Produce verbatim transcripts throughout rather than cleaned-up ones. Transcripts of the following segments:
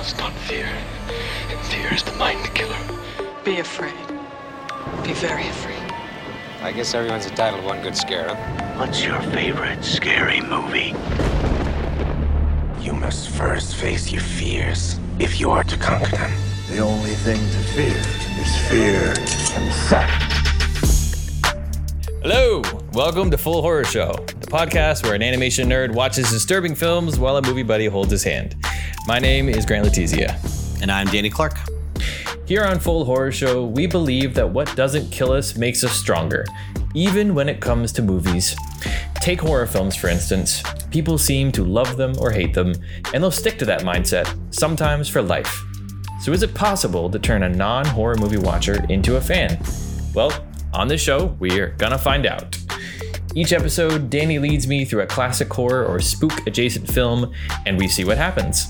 must not fear. Fear is the mind killer. Be afraid. Be very afraid. I guess everyone's entitled to one good scare, huh? What's your favorite scary movie? You must first face your fears if you are to conquer them. The only thing to fear is fear himself. Hello! Welcome to Full Horror Show, the podcast where an animation nerd watches disturbing films while a movie buddy holds his hand. My name is Grant Letizia. And I'm Danny Clark. Here on Full Horror Show, we believe that what doesn't kill us makes us stronger, even when it comes to movies. Take horror films, for instance. People seem to love them or hate them, and they'll stick to that mindset, sometimes for life. So is it possible to turn a non-horror movie watcher into a fan? Well, on this show, we're gonna find out. Each episode, Danny leads me through a classic horror or spook-adjacent film, and we see what happens.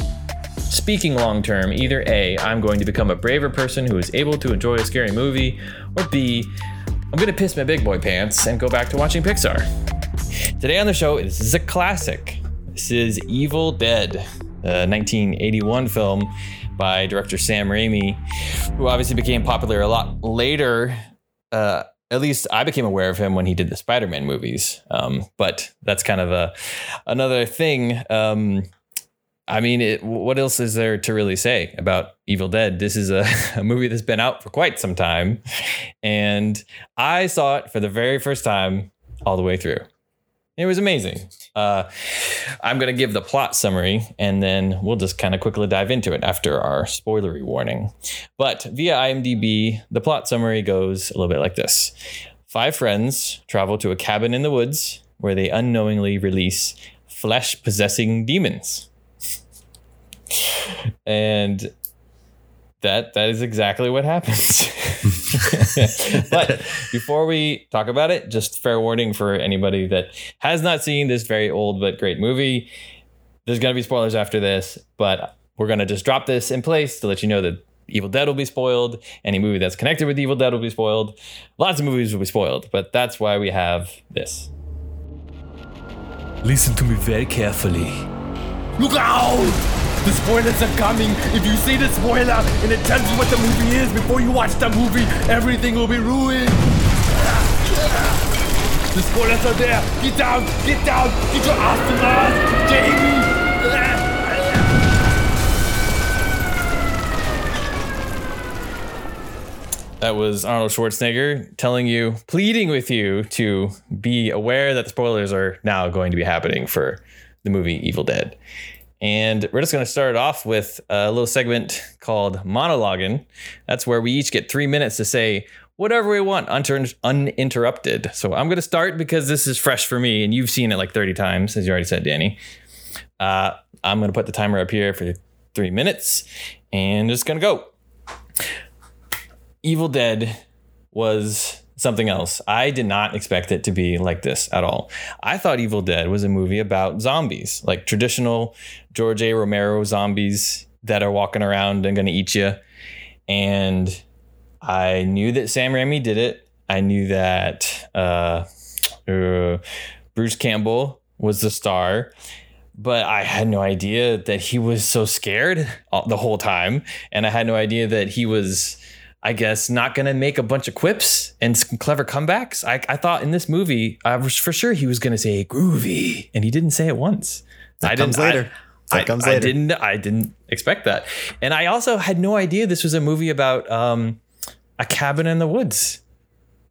Speaking long-term, either A, I'm going to become a braver person who is able to enjoy a scary movie, or B, I'm gonna piss my big boy pants and go back to watching Pixar. Today on the show, this is a classic. This is Evil Dead, a nineteen eighty-one film by director Sam Raimi, who obviously became popular a lot later. Uh, at least I became aware of him when he did the Spider-Man movies. Um, but that's kind of a another thing. Um, I mean, it, what else is there to really say about Evil Dead? This is a, a movie that's been out for quite some time. And I saw it for the very first time all the way through. It was amazing. Uh, I'm going to give the plot summary, and then we'll just kind of quickly dive into it after our spoilery warning. But via IMDb, the plot summary goes a little bit like this. Five friends travel to a cabin in the woods where they unknowingly release flesh-possessing demons. And that that is exactly what happens. But before we talk about it, just fair warning for anybody that has not seen this very old but great movie. There's going to be spoilers after this, but we're going to just drop this in place to let you know that Evil Dead will be spoiled. Any movie that's connected with Evil Dead will be spoiled. Lots of movies will be spoiled, but that's why we have this. Listen to me very carefully. Look out! The spoilers are coming. If you see the spoiler and it tells you what the movie is before you watch the movie, everything will be ruined. The spoilers are there. Get down, get down, get your ass to mouth, Jamie. That was Arnold Schwarzenegger telling you, pleading with you to be aware that the spoilers are now going to be happening for the movie Evil Dead. And we're just going to start off with a little segment called monologuing. That's where we each get three minutes to say whatever we want uninter- uninterrupted. So I'm going to start because this is fresh for me, and you've seen it like thirty times, as you already said, Danny. Uh, I'm going to put the timer up here for three minutes, and it's going to go. Evil Dead was something else. I did not expect it to be like this at all. I thought Evil Dead was a movie about zombies, like traditional George A. Romero zombies that are walking around and going to eat you. And I knew that Sam Raimi did it. I knew that uh, uh, Bruce Campbell was the star, but I had no idea that he was so scared the whole time. And I had no idea that he was, I guess, not going to make a bunch of quips and some clever comebacks. I, I thought in this movie, I was for sure he was going to say groovy, and he didn't say it once. That I comes didn't, later. I, that I, comes I, later. I didn't, I didn't expect that. And I also had no idea this was a movie about um, a cabin in the woods.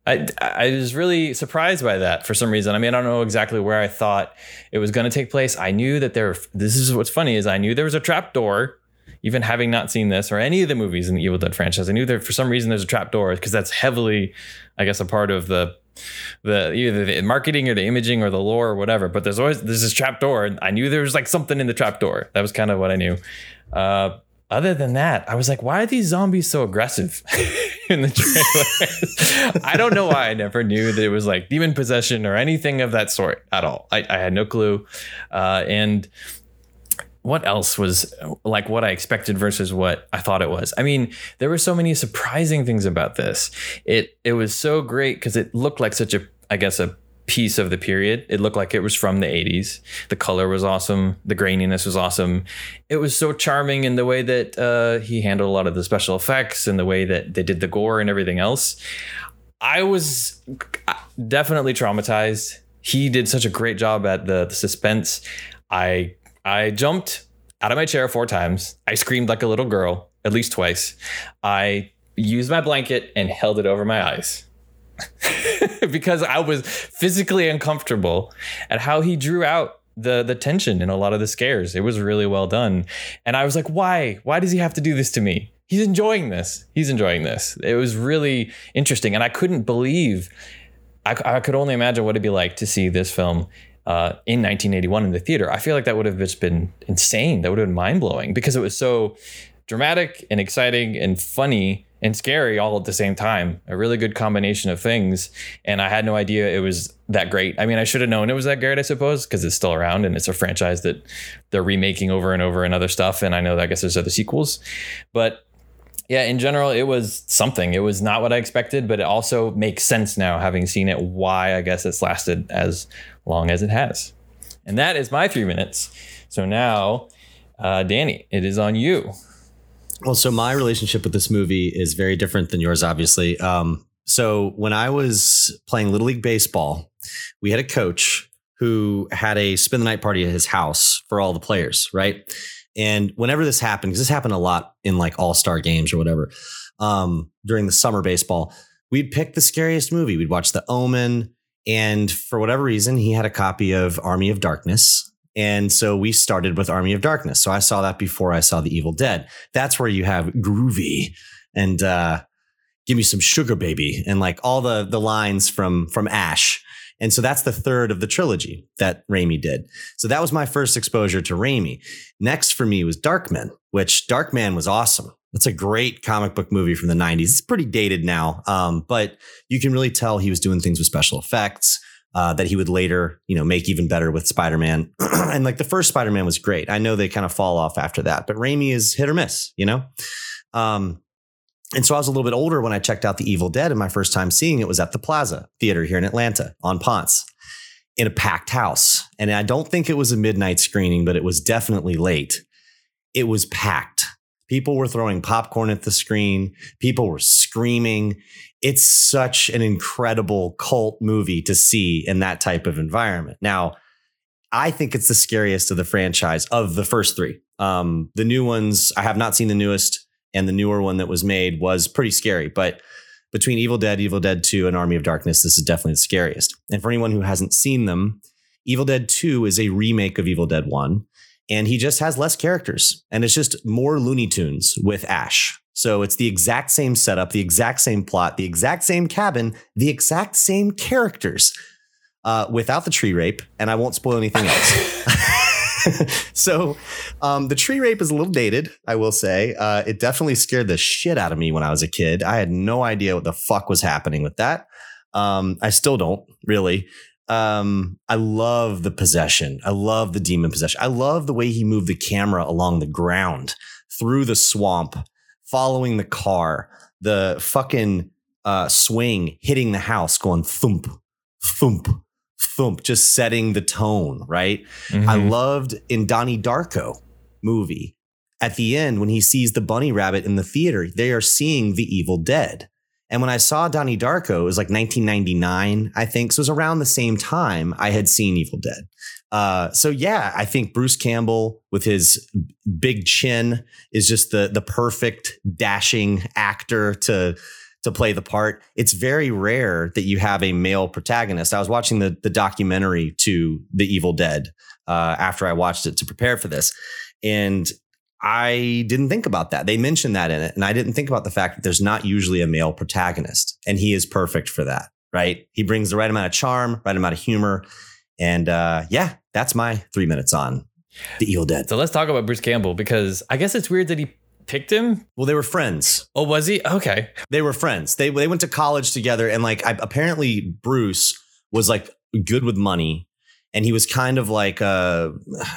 I, I was really surprised by that for some reason. I mean, I don't know exactly where I thought it was going to take place. I knew that there, this is what's funny is I knew there was a trap door. Even having not seen this or any of the movies in the Evil Dead franchise, I knew that for some reason there's a trap door because that's heavily, I guess, a part of the the either the marketing or the imaging or the lore or whatever. But there's always there's this trap door, and I knew there was like something in the trap door. That was kind of what I knew. Uh, other than that, I was like, why are these zombies so aggressive in the trailers? I don't know why I never knew that it was like demon possession or anything of that sort at all. I, I had no clue, uh, and. What else was like what I expected versus what I thought it was? I mean, there were so many surprising things about this. It it was so great because it looked like such a, I guess, a piece of the period. It looked like it was from the eighties. The color was awesome. The graininess was awesome. It was so charming in the way that uh, he handled a lot of the special effects and the way that they did the gore and everything else. I was definitely traumatized. He did such a great job at the, the suspense. I I jumped out of my chair four times. I screamed like a little girl at least twice. I used my blanket and held it over my eyes because I was physically uncomfortable at how he drew out the the tension in a lot of the scares. It was really well done. And I was like, why? Why does he have to do this to me? He's enjoying this. He's enjoying this. It was really interesting. And I couldn't believe, I, I could only imagine what it'd be like to see this film uh, in nineteen eighty-one in the theater. I feel like that would have just been insane. That would have been mind blowing because it was so dramatic and exciting and funny and scary all at the same time. A really good combination of things. And I had no idea it was that great. I mean, I should have known it was that great, I suppose, because it's still around and it's a franchise that they're remaking over and over and other stuff. And I know that I guess there's other sequels, but yeah, in general, it was something. It was not what I expected, but it also makes sense now, having seen it, why I guess it's lasted as long as it has. And that is my three minutes. So now, uh, Danny, it is on you. Well, so my relationship with this movie is very different than yours, obviously. Um, so when I was playing Little League Baseball, we had a coach who had a spend the night party at his house for all the players, right? And whenever this happened, because this happened a lot in like all-star games or whatever, um, during the summer baseball, we'd pick the scariest movie. We'd watch The Omen. And for whatever reason, he had a copy of Army of Darkness. And so we started with Army of Darkness. So I saw that before I saw The Evil Dead. That's where you have groovy and uh, give me some sugar, baby. And like all the the lines from from Ash. And so that's the third of the trilogy that Raimi did. So that was my first exposure to Raimi. Next for me was Darkman, which Darkman was awesome. That's a great comic book movie from the nineties. It's pretty dated now, um, but you can really tell he was doing things with special effects uh, that he would later, you know, make even better with Spider-Man. And like the first Spider-Man was great. I know they kind of fall off after that, but Raimi is hit or miss, you know? Um, And so I was a little bit older when I checked out The Evil Dead, and my first time seeing it was at the Plaza Theater here in Atlanta on Ponce in a packed house. And I don't think it was a midnight screening, but it was definitely late. It was packed. People were throwing popcorn at the screen. People were screaming. It's such an incredible cult movie to see in that type of environment. Now, I think it's the scariest of the franchise of the first three. Um, the new ones, I have not seen the newest. And the newer one that was made was pretty scary. But between Evil Dead, Evil Dead two, and Army of Darkness, this is definitely the scariest. And for anyone who hasn't seen them, Evil Dead two is a remake of Evil Dead one. And he just has less characters. And it's just more Looney Tunes with Ash. So it's the exact same setup, the exact same plot, the exact same cabin, the exact same characters uh, without the tree rape. And I won't spoil anything else. So um, the tree rape is a little dated, I will say. Uh, it definitely scared the shit out of me when I was a kid. I had no idea what the fuck was happening with that. Um, I still don't, really. Um, I love the possession. I love the demon possession. I love the way he moved the camera along the ground, through the swamp, following the car, the fucking uh, swing, hitting the house, going thump, thump. Thump, just setting the tone, right? Mm-hmm. I loved in Donnie Darko movie at the end when he sees the bunny rabbit in the theater, they are seeing The Evil Dead. And when I saw Donnie Darko, it was like nineteen ninety-nine, I think. So it was around the same time I had seen Evil Dead. Uh, so yeah, I think Bruce Campbell with his big chin is just the the perfect dashing actor to to play the part. It's very rare that you have a male protagonist. I was watching the, the documentary to The Evil Dead uh, after I watched it to prepare for this. And I didn't think about that. They mentioned that in it. And I didn't think about the fact that there's not usually a male protagonist. And he is perfect for that, right? He brings the right amount of charm, right amount of humor. And uh, yeah, that's my three minutes on The Evil Dead. So let's talk about Bruce Campbell, because I guess it's weird that he picked him. Well, they were friends. Oh, was he? Okay. They were friends. They they went to college together, and like I, apparently Bruce was like good with money, and he was kind of like a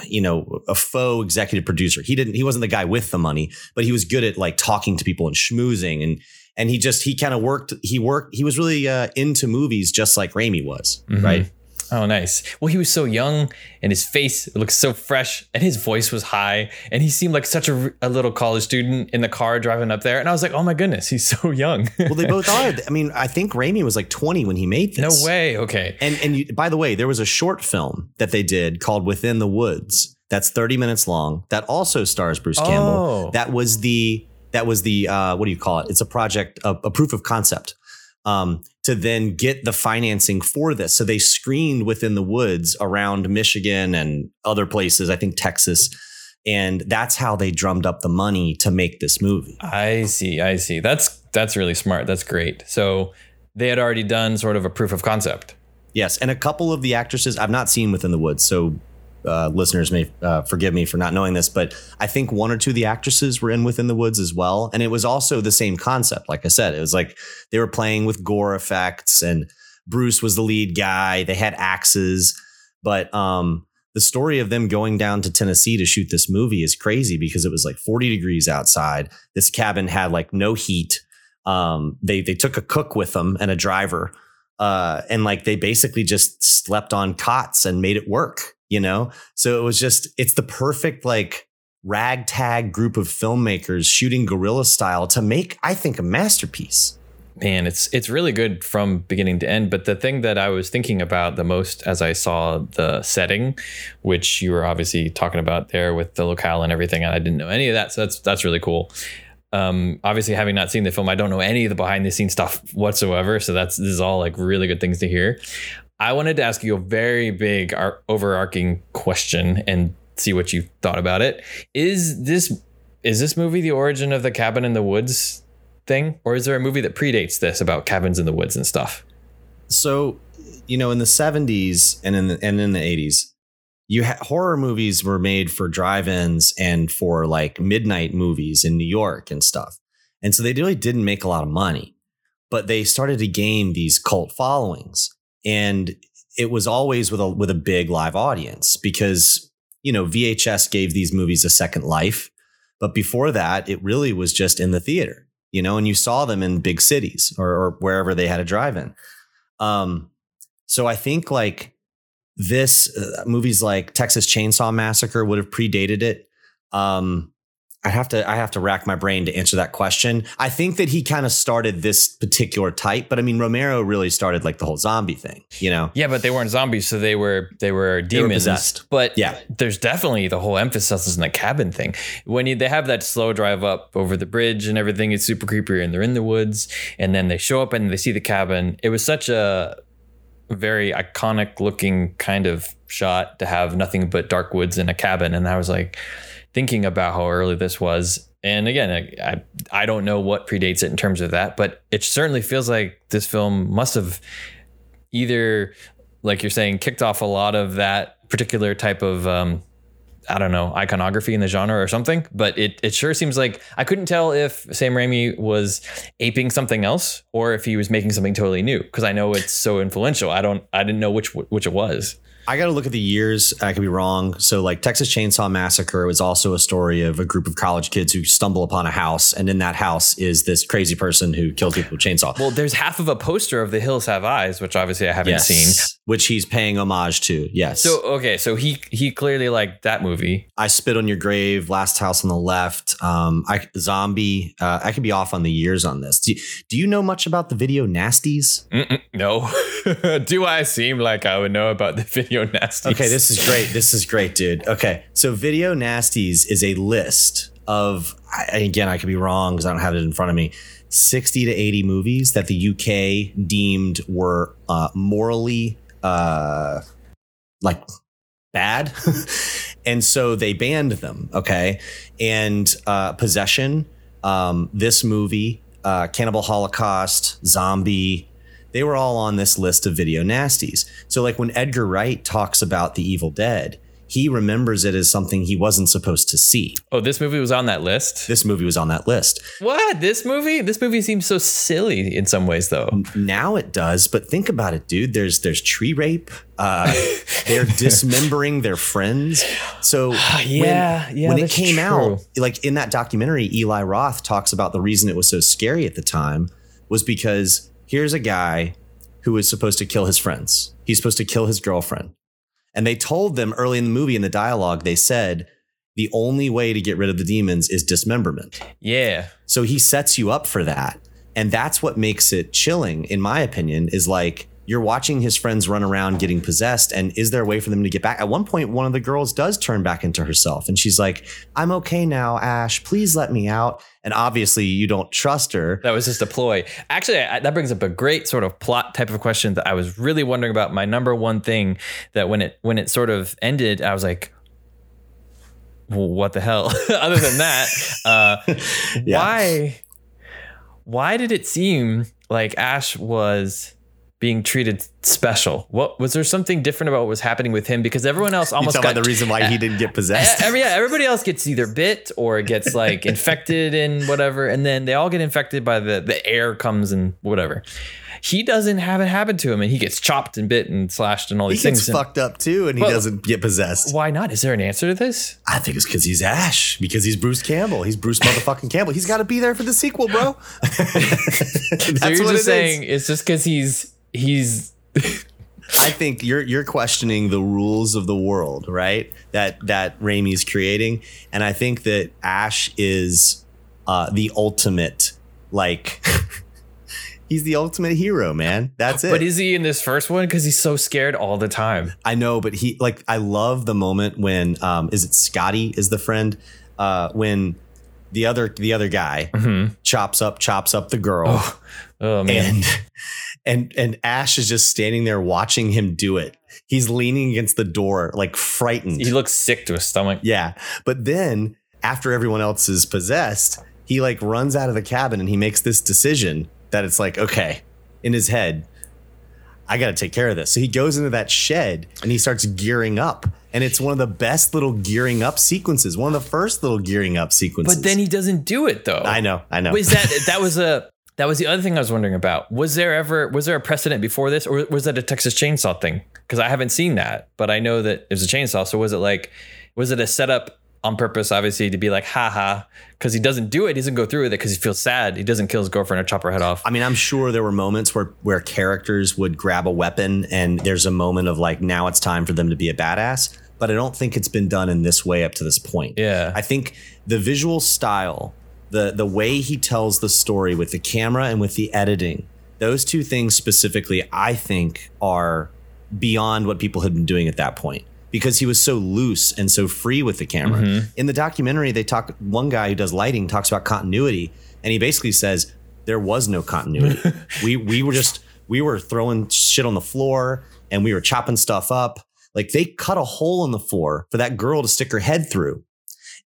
you know a faux executive producer. He didn't he wasn't the guy with the money, but he was good at like talking to people and schmoozing, and and he just he kind of worked. He worked. He was really uh, into movies, just like Raimi was, mm-hmm. right? Oh, nice. Well, he was so young and his face looked so fresh and his voice was high and he seemed like such a, a little college student in the car driving up there. And I was like, oh, my goodness, he's so young. Well, they both are. I mean, I think Raimi was like twenty when he made this. No way. OK. And and you, by the way, there was a short film that they did called Within the Woods. That's thirty minutes long. That also stars Bruce Campbell. Oh. That was the that was the uh, what do you call it? It's a project, a, a proof of concept. Um, to then get the financing for this. So they screened Within the Woods around Michigan and other places, I think Texas. And that's how they drummed up the money to make this movie. I see. I see. That's that's really smart. That's great. So they had already done sort of a proof of concept. Yes. And a couple of the actresses I've not seen Within the Woods. So uh, listeners may uh, forgive me for not knowing this, but I think one or two of the actresses were in Within the Woods as well. And it was also the same concept. Like I said, it was like they were playing with gore effects and Bruce was the lead guy. They had axes. But um, the story of them going down to Tennessee to shoot this movie is crazy because it was like forty degrees outside. This cabin had like no heat. Um, they, they took a cook with them and a driver. Uh, and like they basically just slept on cots and made it work. You know, so it was just it's the perfect like ragtag group of filmmakers shooting guerrilla style to make, I think, a masterpiece. Man, it's it's really good from beginning to end. But the thing that I was thinking about the most as I saw the setting, which you were obviously talking about there with the locale and everything, and I didn't know any of that. So that's that's really cool. Um, obviously, having not seen the film, I don't know any of the behind the scenes stuff whatsoever. So that's this is all like really good things to hear. I wanted to ask you a very big overarching question and see what you thought about it. Is this is this movie the origin of the cabin in the woods thing? Or is there a movie that predates this about cabins in the woods and stuff? So, you know, in the seventies and in the, and in the eighties, you ha- horror movies were made for drive-ins and for like midnight movies in New York and stuff. And so they really didn't make a lot of money, but they started to gain these cult followings. And it was always with a with a big live audience because, you know, V H S gave these movies a second life. But before that, it really was just in the theater, you know, and you saw them in big cities or, or wherever they had a drive-in. Um, so I think like this uh, movies like Texas Chainsaw Massacre would have predated it. Um, I have to I have to rack my brain to answer that question. I think that he kind of started this particular type, but I mean, Romero really started like the whole zombie thing, you know? Yeah, but they weren't zombies. So they were they were demons. They were possessed. But yeah, there's definitely the whole emphasis on the cabin thing. When you, they have that slow drive up over the bridge and everything, it's super creepy and they're in the woods and then they show up and they see the cabin. It was such a very iconic looking kind of shot to have nothing but dark woods in a cabin. And I was like, thinking about how early this was. And again, I, I I don't know what predates it in terms of that, but it certainly feels like this film must have either, like you're saying, kicked off a lot of that particular type of, um, I don't know, iconography in the genre or something. But it, it sure seems like I couldn't tell if Sam Raimi was aping something else or if he was making something totally new, because I know it's so influential. I don't I didn't know which which it was. I got to look at the years. I could be wrong. So like Texas Chainsaw Massacre was also a story of a group of college kids who stumble upon a house. And in that house is this crazy person who kills people with chainsaw. Well, there's half of a poster of The Hills Have Eyes, which obviously I haven't yes. seen. Which he's paying homage to. Yes. So, OK, so he he clearly liked that movie. I Spit on Your Grave, Last House on the Left, um, I, Zombie. Uh, I could be off on the years on this. Do, do you know much about the Video Nasties? Mm-mm, no. Do I seem like I would know about the video? Video Nasties. Okay, this is great. This is great, dude. Okay, so Video Nasties is a list of, again, I could be wrong because I don't have it in front of me, sixty to eighty movies that the U K deemed were uh, morally uh, like bad. And so they banned them. Okay. And uh, Possession, um, this movie, uh, Cannibal Holocaust, Zombie, they were all on this list of Video Nasties. So like when Edgar Wright talks about The Evil Dead, he remembers it as something he wasn't supposed to see. Oh, this movie was on that list? This movie was on that list. What? This movie? This movie seems so silly in some ways, though. Now it does. But think about it, dude. There's there's tree rape. Uh, they're dismembering their friends. So yeah, when, yeah, when it came true. out, like in that documentary, Eli Roth talks about the reason it was so scary at the time was because here's a guy who was supposed to kill his friends. he's supposed to kill his girlfriend. And they told them early in the movie, in the dialogue, they said, the only way to get rid of the demons is dismemberment. Yeah. So he sets you up for that. And that's what makes it chilling, in my opinion, is like you're watching his friends run around getting possessed. And is there a way for them to get back? At one point, one of the girls does turn back into herself and she's like, I'm OK now, Ash, please let me out. And obviously you don't trust her. That was just a ploy. Actually, I, that brings up a great sort of plot type of question that I was really wondering about. My number one thing that when it when it sort of ended, I was like, well, what the hell? Other than that, uh, yeah. why? Why did it seem like Ash was being treated special? What was there something different about what was happening with him? Because everyone else almost got the reason why he didn't get possessed. Every, yeah, everybody else gets either bit or gets like infected and whatever. And then they all get infected by the, the air comes and whatever. He doesn't have it happen to him and he gets chopped and bit and slashed and all these things. He gets things fucked and, up too and he well, doesn't get possessed. Why not? Is there an answer to this? I think it's because he's Ash, because he's Bruce Campbell. He's Bruce motherfucking Campbell. He's got to be there for the sequel, bro. That's so you're what just it saying is. It's just because he's he's. I think you're you're questioning the rules of the world, right? That that Raimi's creating, and I think that Ash is uh, the ultimate like. He's the ultimate hero, man. That's it. But is he in this first one? Because he's so scared all the time. I know, but he like I love the moment when um, is it Scotty is the friend uh, when the other the other guy mm-hmm. chops up chops up the girl. Oh, oh man. And, and and Ash is just standing there watching him do it. He's leaning against the door, like frightened. He looks sick to his stomach. Yeah. But then after everyone else is possessed, he like runs out of the cabin and he makes this decision. That it's like, okay, in his head, I got to take care of this. So he goes into that shed and he starts gearing up. And it's one of the best little gearing up sequences. One of the first little gearing up sequences. But then he doesn't do it, though. I know. I know. Was that that was a that was the other thing I was wondering about. Was there ever was there a precedent before this, or was that a Texas Chainsaw thing? Because I haven't seen that, but I know that it was a chainsaw. So was it like was it a setup? On purpose, obviously, to be like, haha, because he doesn't do it. He doesn't go through with it because he feels sad. He doesn't kill his girlfriend or chop her head off. I mean, I'm sure there were moments where where characters would grab a weapon and there's a moment of like, now it's time for them to be a badass. But I don't think it's been done in this way up to this point. Yeah, I think the visual style, the the way he tells the story with the camera and with the editing, those two things specifically, I think, are beyond what people had been doing at that point. Because he was so loose and so free with the camera. Mm-hmm. In the documentary, they talk. One guy who does lighting talks about continuity, and he basically says there was no continuity. we we were just we were throwing shit on the floor and we were chopping stuff up. Like they cut a hole in the floor for that girl to stick her head through,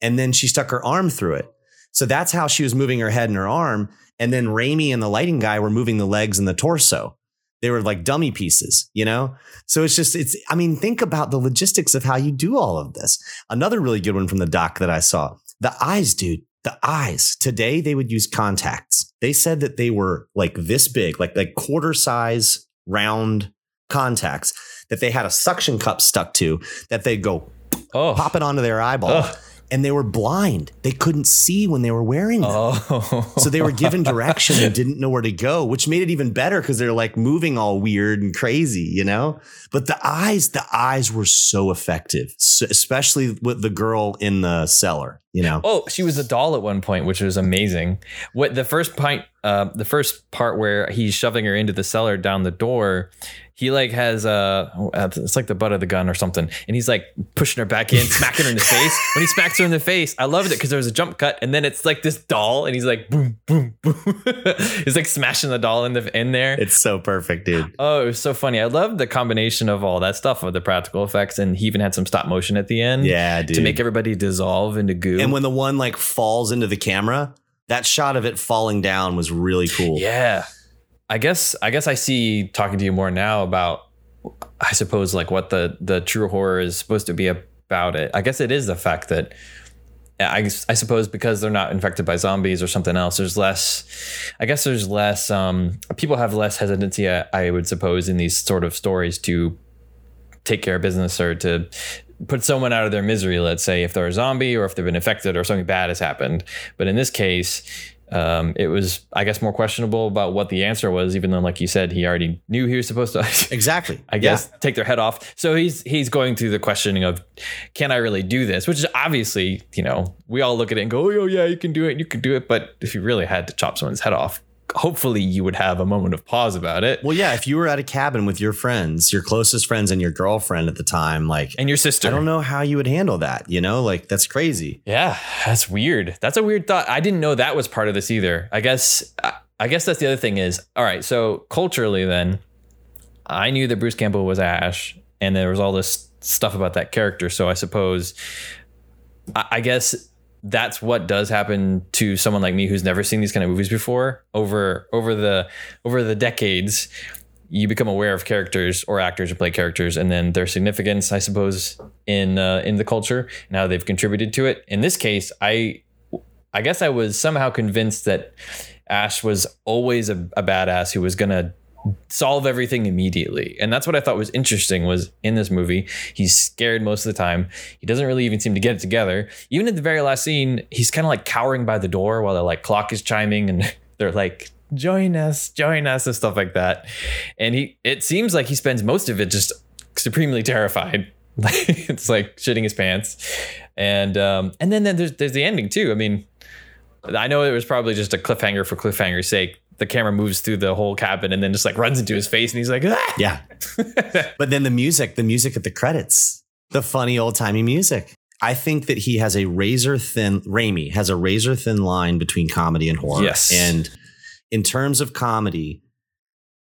and then she stuck her arm through it. So that's how she was moving her head and her arm. And then Raimi and the lighting guy were moving the legs and the torso. They were like dummy pieces, you know? So it's just, it's, I mean, think about the logistics of how you do all of this. Another really good one from the doc that I saw, the eyes, dude, the eyes. Today they would use contacts. They said that they were like this big, like, like quarter size round contacts that they had a suction cup stuck to that they go oh. pop it onto their eyeball. Oh. And they were blind. They couldn't see when they were wearing them. Oh. So they were given direction and didn't know where to go, which made it even better because they're like moving all weird and crazy, you know? But the eyes, the eyes were so effective, so, especially with the girl in the cellar, you know? Oh, she was a doll at one point, which was amazing. What the first point, uh, the first part where he's shoving her into the cellar down the door, he like has uh it's like the butt of the gun or something. And he's like pushing her back in, smacking her in the face. When he smacks her in the face, I loved it because there was a jump cut. And then it's like this doll and he's like, boom, boom, boom. He's like smashing the doll in the in there. It's so perfect, dude. Oh, it was so funny. I love the combination of all that stuff with the practical effects. And he even had some stop motion at the end. Yeah, dude. To make everybody dissolve into goo. And when the one like falls into the camera, that shot of it falling down was really cool. Yeah. I guess I guess I see talking to you more now about, I suppose, like what the, the true horror is supposed to be about it. I guess it is the fact that I, I suppose because they're not infected by zombies or something else, there's less, I guess there's less, um, people have less hesitancy, I, I would suppose, in these sort of stories to take care of business or to put someone out of their misery, let's say, if they're a zombie or if they've been infected or something bad has happened. But in this case, Um, it was, I guess, more questionable about what the answer was, even though, like you said, he already knew he was supposed to. Exactly. I guess yeah. take their head off. So he's he's going through the questioning of, can I really do this? Which is obviously, you know, we all look at it and go, oh yeah, you can do it, you can do it. But if you really had to chop someone's head off, hopefully you would have a moment of pause about it. Well, yeah, if you were at a cabin with your friends, your closest friends and your girlfriend at the time, like, and your sister, I don't know how you would handle that, you know, like, that's crazy. Yeah, that's weird. That's a weird thought. I didn't know that was part of this either. I guess, I guess that's the other thing is, all right, so culturally then, I knew that Bruce Campbell was Ash and there was all this stuff about that character. So I suppose, I guess, that's what does happen to someone like me who's never seen these kind of movies before. Over over the over the decades, you become aware of characters or actors who play characters and then their significance, I suppose, in uh, in the culture and how they've contributed to it. In this case, I I guess I was somehow convinced that Ash was always a, a badass who was gonna solve everything immediately. And that's what I thought was interesting was in this movie, he's scared most of the time. He doesn't really even seem to get it together. Even at the very last scene, he's kind of like cowering by the door while the like clock is chiming and they're like, join us, join us and stuff like that. And he, it seems like he spends most of it just supremely terrified. It's like shitting his pants. And, um, and then, then there's, there's the ending too. I mean, I know it was probably just a cliffhanger for cliffhanger's sake. The camera moves through the whole cabin and then just like runs into his face and he's like, ah! Yeah. But then the music, the music at the credits, the funny old timey music. I think that he has a razor thin, Raimi has a razor thin line between comedy and horror. Yes. And in terms of comedy,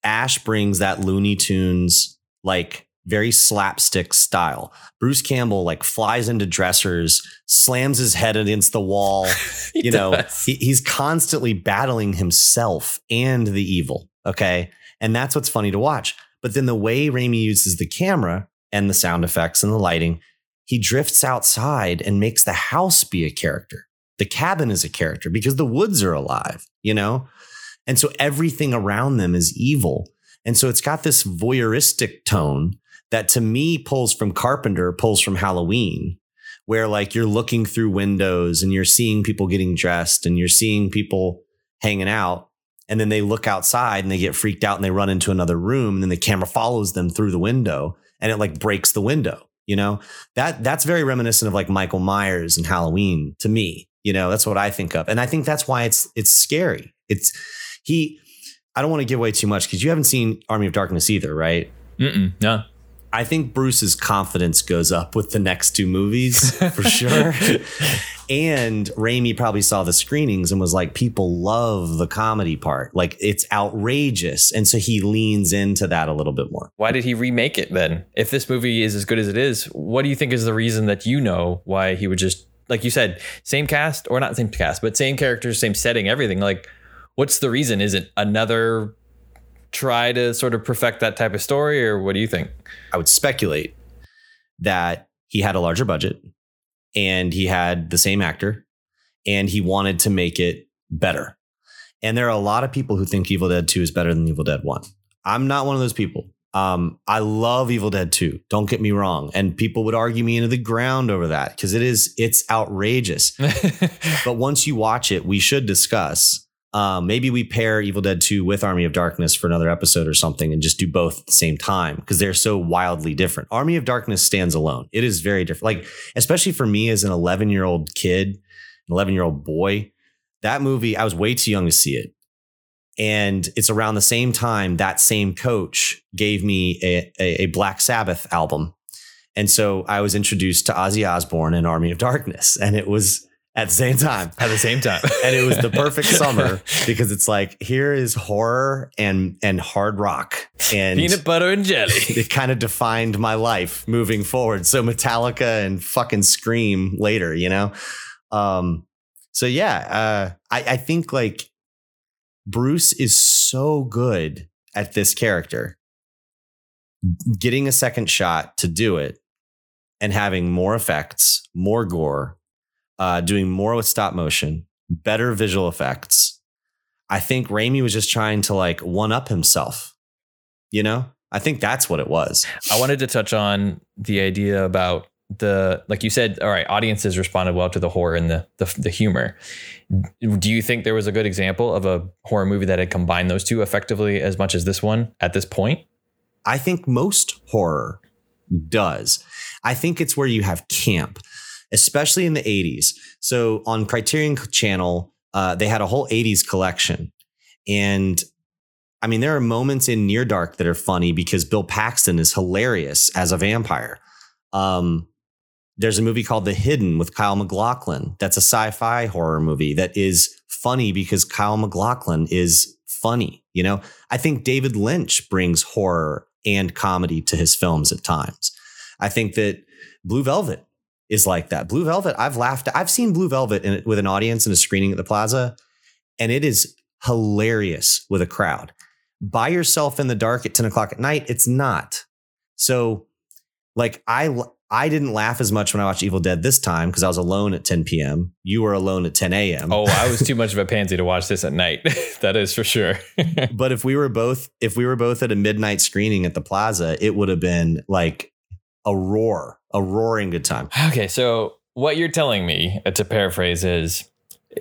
Ash brings that Looney Tunes, like very slapstick style. Bruce Campbell like flies into dressers, slams his head against the wall. he you know, he, he's constantly battling himself and the evil. Okay. And that's what's funny to watch. But then the way Raimi uses the camera and the sound effects and the lighting, he drifts outside and makes the house be a character. The cabin is a character because the woods are alive, you know? And so everything around them is evil. And so it's got this voyeuristic tone that to me pulls from Carpenter, pulls from Halloween, where like you're looking through windows and you're seeing people getting dressed and you're seeing people hanging out and then they look outside and they get freaked out and they run into another room and then the camera follows them through the window and it like breaks the window. You know, that that's very reminiscent of like Michael Myers and Halloween to me. You know, that's what I think of. And I think that's why it's it's scary. It's he I don't want to give away too much because you haven't seen Army of Darkness either, right? Mm-mm, no. I think Bruce's confidence goes up with the next two movies for sure. And Raimi probably saw the screenings and was like, people love the comedy part. Like it's outrageous. And so he leans into that a little bit more. Why did he remake it then? If this movie is as good as it is, what do you think is the reason that you know why he would just, like you said, same cast or not same cast, but same characters, same setting, everything. Like what's the reason? Is it another try to sort of perfect that type of story, or what do you think? I would speculate that he had a larger budget and he had the same actor and he wanted to make it better. And there are a lot of people who think Evil Dead two is better than Evil Dead one. I'm not one of those people. Um, I love Evil Dead two. Don't get me wrong. And people would argue me into the ground over that because it is it's outrageous. But once you watch it, we should discuss. Um, maybe we pair Evil Dead two with Army of Darkness for another episode or something and just do both at the same time because they're so wildly different. Army of Darkness stands alone. It is very different. Like, especially for me as an eleven-year-old kid, an eleven-year-old boy, that movie, I was way too young to see it. And it's around the same time that same coach gave me a, a, a Black Sabbath album. And so I was introduced to Ozzy Osbourne and Army of Darkness. And it was At the same time. At the same time. And it was the perfect summer because it's like, here is horror and and hard rock. And peanut butter and jelly. It kind of defined my life moving forward. So Metallica and fucking Scream later, you know? Um, so yeah, uh, I, I think like Bruce is so good at this character. Getting a second shot to do it and having more effects, more gore, Uh, doing more with stop motion, better visual effects. I think Raimi was just trying to like one up himself. You know, I think that's what it was. I wanted to touch on the idea about the, like you said, all right, audiences responded well to the horror and the, the the humor. Do you think there was a good example of a horror movie that had combined those two effectively as much as this one at this point? I think most horror does. I think it's where you have camp, especially in the eighties. So on Criterion Channel, uh, they had a whole eighties collection. And I mean, there are moments in Near Dark that are funny because Bill Paxton is hilarious as a vampire. Um, there's a movie called The Hidden with Kyle MacLachlan. That's a sci-fi horror movie that is funny because Kyle MacLachlan is funny. You know, I think David Lynch brings horror and comedy to his films at times. I think that Blue Velvet is like that. Blue Velvet, I've laughed. I've seen Blue Velvet in, with an audience in a screening at the Plaza, and it is hilarious with a crowd. By yourself in the dark at ten o'clock at night, it's not. So like I, I didn't laugh as much when I watched Evil Dead this time because I was alone at ten p.m. You were alone at ten a.m. Oh, I was too much of a pansy to watch this at night. That is for sure. But if we were both, if we were both at a midnight screening at the Plaza, it would have been like a roar, a roaring good time. Okay, so what you're telling me, to paraphrase, is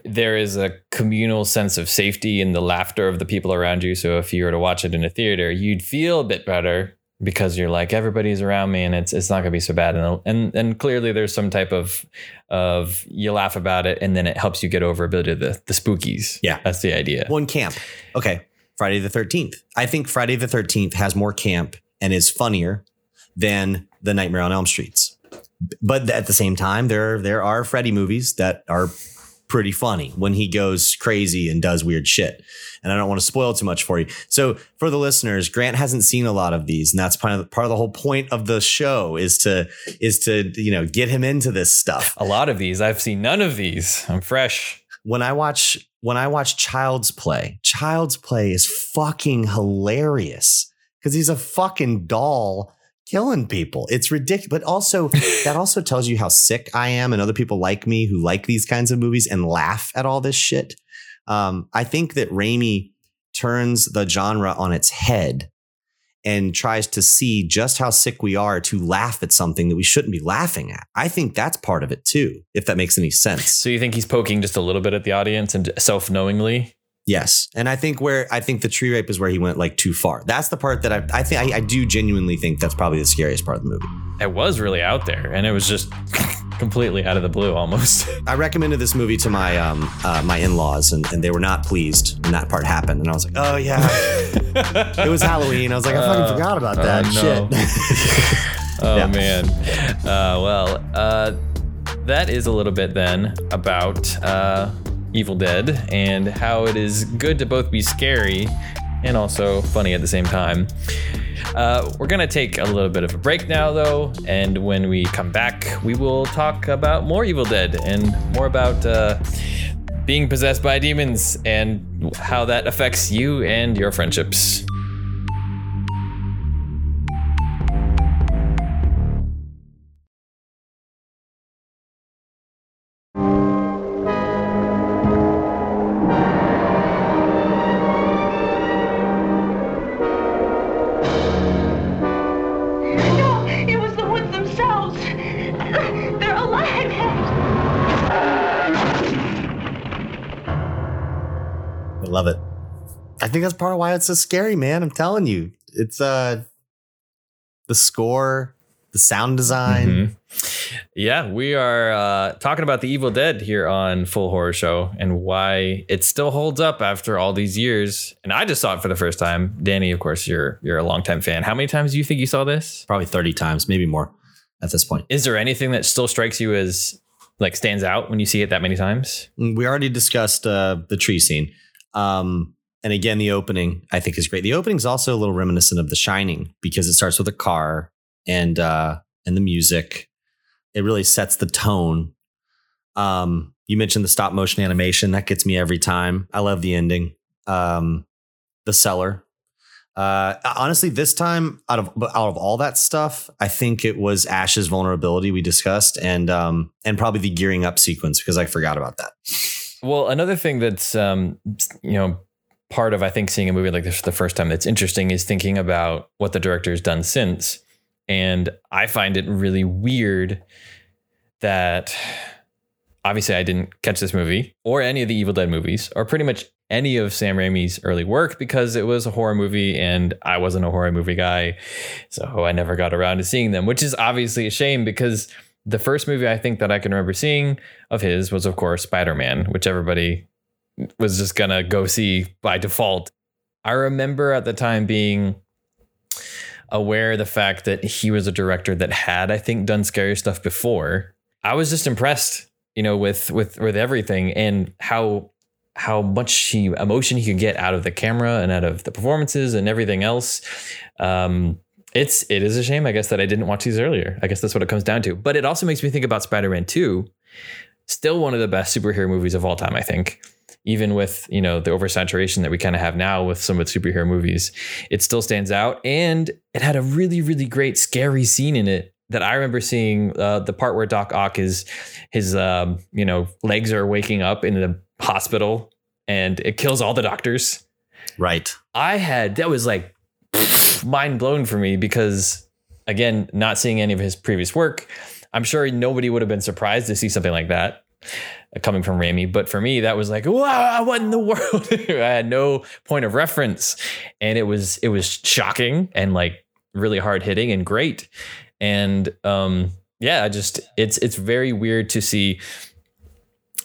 there is a communal sense of safety in the laughter of the people around you. So if you were to watch it in a theater, you'd feel a bit better because you're like, everybody's around me and it's it's not going to be so bad. And, and and clearly there's some type of of you laugh about it and then it helps you get over a bit of the, the spookies. Yeah, that's the idea. One camp. OK, Friday the thirteenth. I think Friday the thirteenth has more camp and is funnier than the Nightmare on Elm Streets. But at the same time, there there are Freddy movies that are pretty funny when he goes crazy and does weird shit. And I don't want to spoil too much for you. So for the listeners, Grant hasn't seen a lot of these. And that's part of the, part of the whole point of the show is to is to, you know, get him into this stuff. A lot of these. I've seen none of these. I'm fresh. When I watch when I watch Child's Play, Child's Play is fucking hilarious because he's a fucking doll killing people. It's ridiculous. But also that also tells you how sick I am and other people like me who like these kinds of movies and laugh at all this shit. Um, I think that Raimi turns the genre on its head and tries to see just how sick we are to laugh at something that we shouldn't be laughing at. I think that's part of it too, if that makes any sense. So you think he's poking just a little bit at the audience and self-knowingly? Yes. And I think where I think the tree rape is where he went like too far. That's the part that I I think I, I do genuinely think that's probably the scariest part of the movie. It was really out there and it was just completely out of the blue almost. I recommended this movie to my um uh, my in-laws and, and they were not pleased when that part happened. And I was like, oh, yeah, it was Halloween. I was like, I fucking uh, forgot about that uh, shit. No. oh, yeah. man. Uh, well, uh, that is a little bit then about uh, Evil Dead and how it is good to both be scary and also funny at the same time. Uh, we're going to take a little bit of a break now, though, and when we come back, we will talk about more Evil Dead and more about uh, being possessed by demons and how that affects you and your friendships. I think that's part of why it's so scary, man. I'm telling you, it's uh, the score, the sound design. Mm-hmm. Yeah, we are uh, talking about The Evil Dead here on Full Horror Show and why it still holds up after all these years. And I just saw it for the first time. Danny, of course, you're you're a longtime fan. How many times do you think you saw this? Probably thirty times, maybe more at this point. Is there anything that still strikes you as like stands out when you see it that many times? We already discussed uh, the tree scene. Um, And again, the opening, I think, is great. The opening is also a little reminiscent of The Shining because it starts with a car and uh, and the music. It really sets the tone. Um, you mentioned the stop motion animation. That gets me every time. I love the ending. Um, the Cellar. Uh, honestly, this time, out of out of all that stuff, I think it was Ash's vulnerability we discussed and um, and probably the gearing up sequence because I forgot about that. Well, another thing that's, um, you know, part of, I think, seeing a movie like this for the first time that's interesting is thinking about what the director's done since. And I find it really weird that obviously I didn't catch this movie or any of the Evil Dead movies or pretty much any of Sam Raimi's early work because it was a horror movie and I wasn't a horror movie guy. So I never got around to seeing them, which is obviously a shame because the first movie I think that I can remember seeing of his was, of course, Spider-Man, which everybody was just going to go see by default. I remember at the time being aware of the fact that he was a director that had, I think, done scary stuff before. I was just impressed, you know, with with with everything and how how much he, emotion he could get out of the camera and out of the performances and everything else. Um, it's it is a shame, I guess, that I didn't watch these earlier. I guess that's what it comes down to. But it also makes me think about Spider-Man two. Still one of the best superhero movies of all time, I think. Even with, you know, the oversaturation that we kind of have now with some of the superhero movies, it still stands out. And it had a really, really great scary scene in it that I remember seeing, uh, the part where Doc Ock is his, um, you know, legs are waking up in the hospital and it kills all the doctors. Right. I had that was like mind blown for me because, again, not seeing any of his previous work, I'm sure nobody would have been surprised to see something like that coming from Raimi. But for me, that was like, wow, what in the world? I had no point of reference. And it was it was shocking and like really hard hitting and great. And um, yeah, just it's it's very weird to see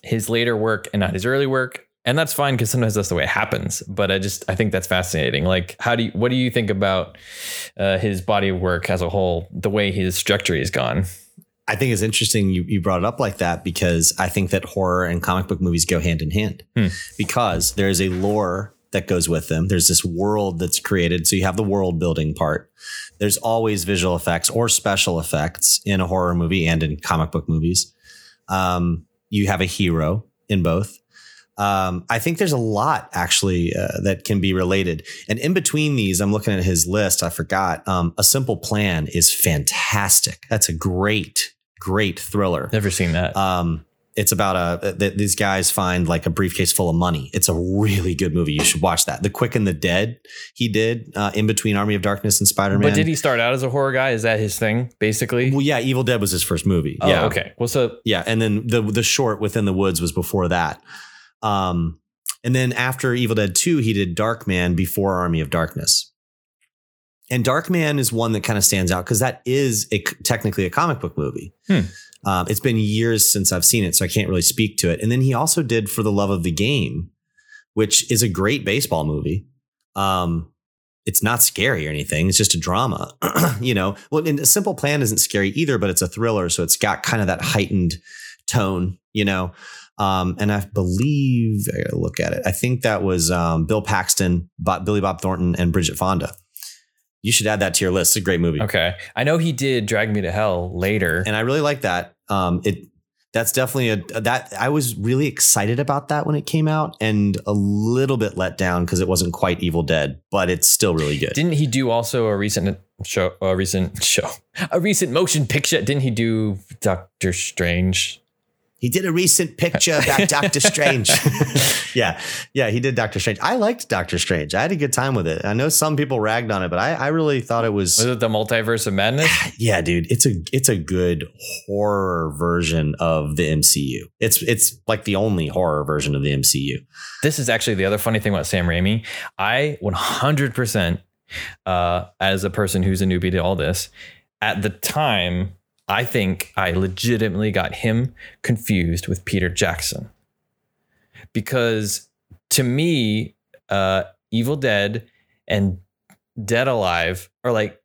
his later work and not his early work. And that's fine because sometimes that's the way it happens. But I just I think that's fascinating. Like, how do you what do you think about uh, his body of work as a whole, the way his trajectory has gone? I think it's interesting you, you brought it up like that, because I think that horror and comic book movies go hand in hand hmm. because there is a lore that goes with them. There's this world that's created. So you have the world building part. There's always visual effects or special effects in a horror movie and in comic book movies. Um, you have a hero in both. Um, I think there's a lot actually uh, that can be related. And in between these, I'm looking at his list. I forgot. Um, A Simple Plan is fantastic. That's a great, great thriller. Never seen that. Um, it's about a th- these guys find like a briefcase full of money. It's a really good movie. You should watch that. The Quick and the Dead he did uh, in between Army of Darkness and Spider-Man. But did he start out as a horror guy? Is that his thing, basically? Well, yeah. Evil Dead was his first movie. Oh, yeah. Okay. Well, so yeah. And then the the short Within the Woods was before that. Um, and then after Evil Dead two, he did Darkman before Army of Darkness. And Darkman is one that kind of stands out because that is a, technically a comic book movie. Hmm. Um, it's been years since I've seen it, so I can't really speak to it. And then he also did For the Love of the Game, which is a great baseball movie. Um, it's not scary or anything. It's just a drama, you know. Well, and A Simple Plan isn't scary either, but it's a thriller. So it's got kind of that heightened tone, you know. Um, and I believe I gotta look at it. I think that was um, Bill Paxton, Bob, Billy Bob Thornton, and Bridget Fonda. You should add that to your list. It's a great movie. Okay, I know he did Drag Me to Hell later, and I really like that. Um, it that's definitely a that I was really excited about that when it came out, and a little bit let down because it wasn't quite Evil Dead, but it's still really good. Didn't he do also a recent show? A recent show? A recent motion picture? Didn't he do Doctor Strange? He did a recent picture about Doctor Strange. yeah. Yeah. He did Doctor Strange. I liked Doctor Strange. I had a good time with it. I know some people ragged on it, but I, I really thought it was. Was it the Multiverse of Madness? Yeah, dude. It's a it's a good horror version of the M C U. It's it's like the only horror version of the M C U. This is actually the other funny thing about Sam Raimi. I one hundred percent uh, as a person who's a newbie to all this at the time, I think I legitimately got him confused with Peter Jackson because to me, uh, Evil Dead and Dead Alive are like,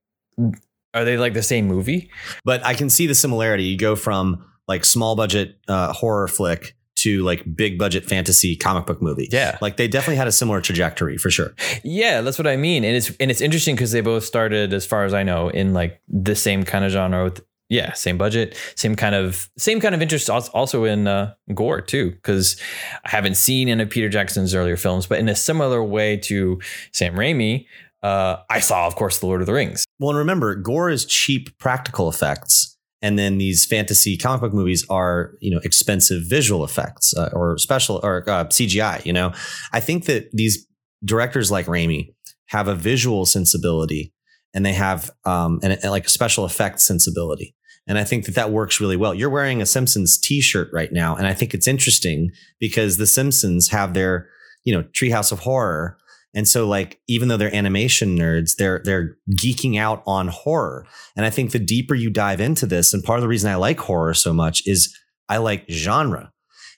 are they like the same movie? But I can see the similarity. You go from like small budget uh, horror flick to like big budget fantasy comic book movie. Yeah. Like they definitely had a similar trajectory for sure. Yeah, that's what I mean. And it's, and it's interesting because they both started, as far as I know, in like the same kind of genre with, yeah, same budget, same kind of same kind of interest also in uh, gore, too, because I haven't seen any of Peter Jackson's earlier films, but in a similar way to Sam Raimi, uh, I saw, of course, The Lord of the Rings. Well, and remember, gore is cheap practical effects. And then these fantasy comic book movies are, you know, expensive visual effects uh, or special or uh, C G I. You know, I think that these directors like Raimi have a visual sensibility and they have um, and, and like a special effects sensibility. And I think that that works really well. You're wearing a Simpsons T-shirt right now, and I think it's interesting because the Simpsons have their, you know, Treehouse of Horror. And so, like, even though they're animation nerds, they're they're geeking out on horror. And I think the deeper you dive into this, and part of the reason I like horror so much is I like genre.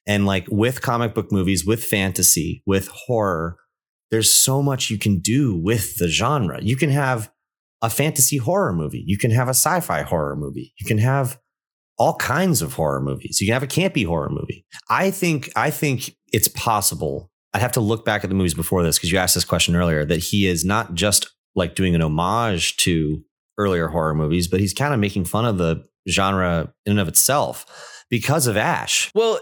And like with comic book movies, with fantasy, with horror, there's so much you can do with the genre. You can have a fantasy horror movie. You can have a sci-fi horror movie. You can have all kinds of horror movies. You can have a campy horror movie. I think I think it's possible. I'd have to look back at the movies before this because you asked this question earlier, that he is not just like doing an homage to earlier horror movies, but he's kind of making fun of the genre in and of itself because of Ash. Well,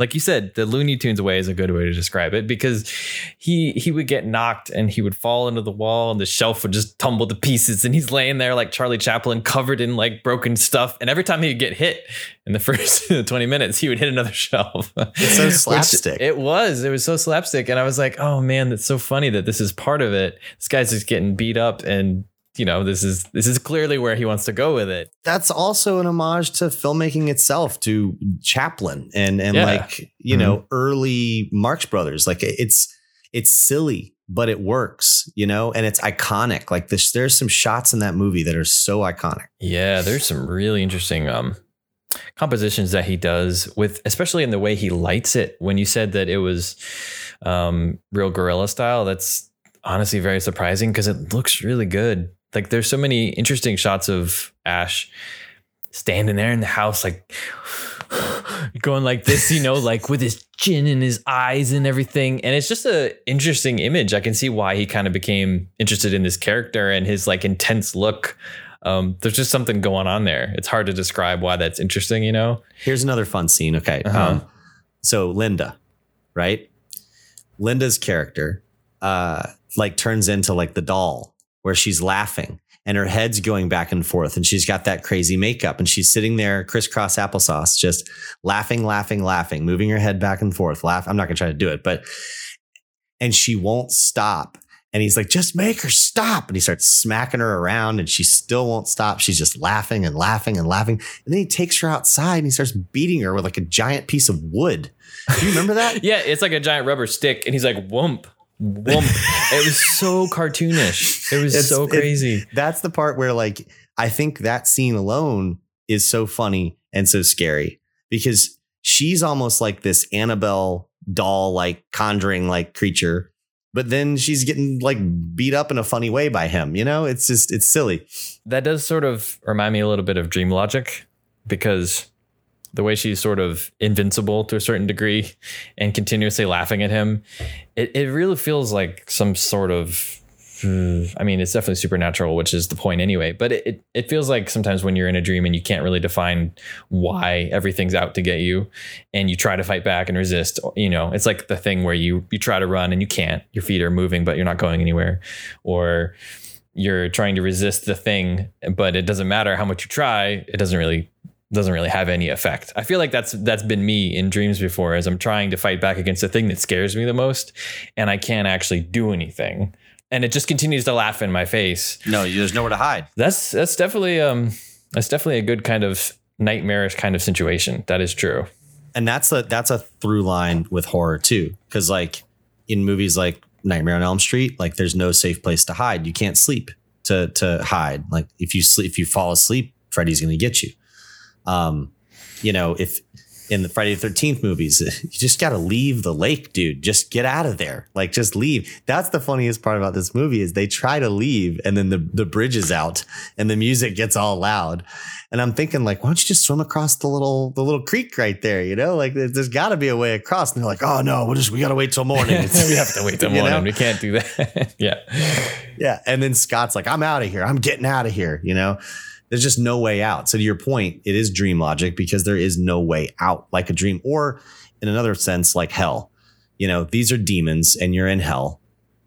like you said, the Looney Tunes way is a good way to describe it, because he he would get knocked and he would fall into the wall and the shelf would just tumble to pieces. And he's laying there like Charlie Chaplin, covered in like broken stuff. And every time he'd get hit in the first twenty minutes, he would hit another shelf. It's so slapstick. It was. It was so slapstick. And I was like, oh, man, that's so funny that this is part of it. This guy's just getting beat up, and you know, this is this is clearly where he wants to go with it. That's also an homage to filmmaking itself, to Chaplin and and yeah. like, you mm-hmm. know, early Marx Brothers. Like it's it's silly, but it works, you know, and it's iconic. Like this, there's some shots in that movie that are so iconic. Yeah, there's some really interesting um, compositions that he does with, especially in the way he lights it. When you said that it was um, real guerrilla style, that's honestly very surprising because it looks really good. Like there's so many interesting shots of Ash standing there in the house, like going like this, you know, like with his chin and his eyes and everything. And it's just a interesting image. I can see why he kind of became interested in this character and his like intense look. Um, there's just something going on there. It's hard to describe why that's interesting. You know, here's another fun scene. OK, uh-huh. um, so Linda, right? Linda's character uh, like turns into like the doll, where she's laughing and her head's going back and forth and she's got that crazy makeup and she's sitting there crisscross applesauce, just laughing, laughing, laughing, moving her head back and forth. Laugh. I'm not going to try to do it, but, and she won't stop. And he's like, just make her stop. And he starts smacking her around and she still won't stop. She's just laughing and laughing and laughing. And then he takes her outside and he starts beating her with like a giant piece of wood. Do you remember that? Yeah. It's like a giant rubber stick. And he's like, whoomp. It was so cartoonish. It was it's, so crazy. It, that's the part where, like, I think that scene alone is so funny and so scary because she's almost like this Annabelle doll, like conjuring like creature, but then she's getting like beat up in a funny way by him. You know, it's just it's silly. That does sort of remind me a little bit of Dream Logic, because the way she's sort of invincible to a certain degree and continuously laughing at him. It it really feels like some sort of, I mean, it's definitely supernatural, which is the point anyway, but it, it, it feels like sometimes when you're in a dream and you can't really define why everything's out to get you and you try to fight back and resist, you know, it's like the thing where you, you try to run and you can't, your feet are moving, but you're not going anywhere, or you're trying to resist the thing, but it doesn't matter how much you try. It doesn't really doesn't really have any effect. I feel like that's that's been me in dreams before, as I'm trying to fight back against the thing that scares me the most and I can't actually do anything. And it just continues to laugh in my face. No, there's nowhere to hide. That's that's definitely um that's definitely a good kind of nightmarish kind of situation. That is true. And that's a that's a through line with horror too, cuz like in movies like Nightmare on Elm Street, like there's no safe place to hide. You can't sleep to to hide. Like if you sleep if you fall asleep, Freddy's going to get you. Um, you know, if in the Friday the thirteenth movies, you just got to leave the lake, dude, just get out of there. Like, just leave. That's the funniest part about this movie is they try to leave and then the, the bridge is out and the music gets all loud. And I'm thinking like, why don't you just swim across the little, the little creek right there? You know, like there's gotta be a way across. And they're like, oh no, we'll just, we gotta wait till morning. It's, we have to wait till morning. Know? We can't do that. Yeah. Yeah. And then Scott's like, I'm out of here. I'm getting out of here. You know? There's just no way out. So to your point, it is dream logic because there is no way out, like a dream, or in another sense, like hell. You know, these are demons and you're in hell.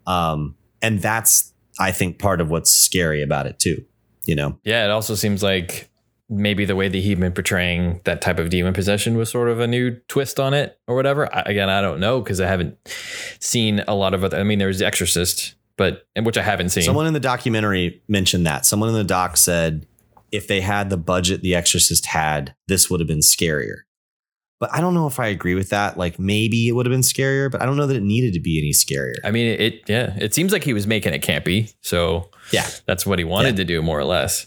Um, and that's, I think, part of what's scary about it, too. You know, yeah, it also seems like maybe the way that he'd been portraying that type of demon possession was sort of a new twist on it or whatever. I, again, I don't know because I haven't seen a lot of other. I mean, there was The Exorcist. but and which I haven't seen. Someone in the documentary mentioned that. Someone in the doc said if they had the budget The Exorcist had, this would have been scarier. But I don't know if I agree with that. Like maybe it would have been scarier, but I don't know that it needed to be any scarier. I mean, it, yeah, it seems like he was making it campy. So yeah, that's what he wanted yeah. to do more or less.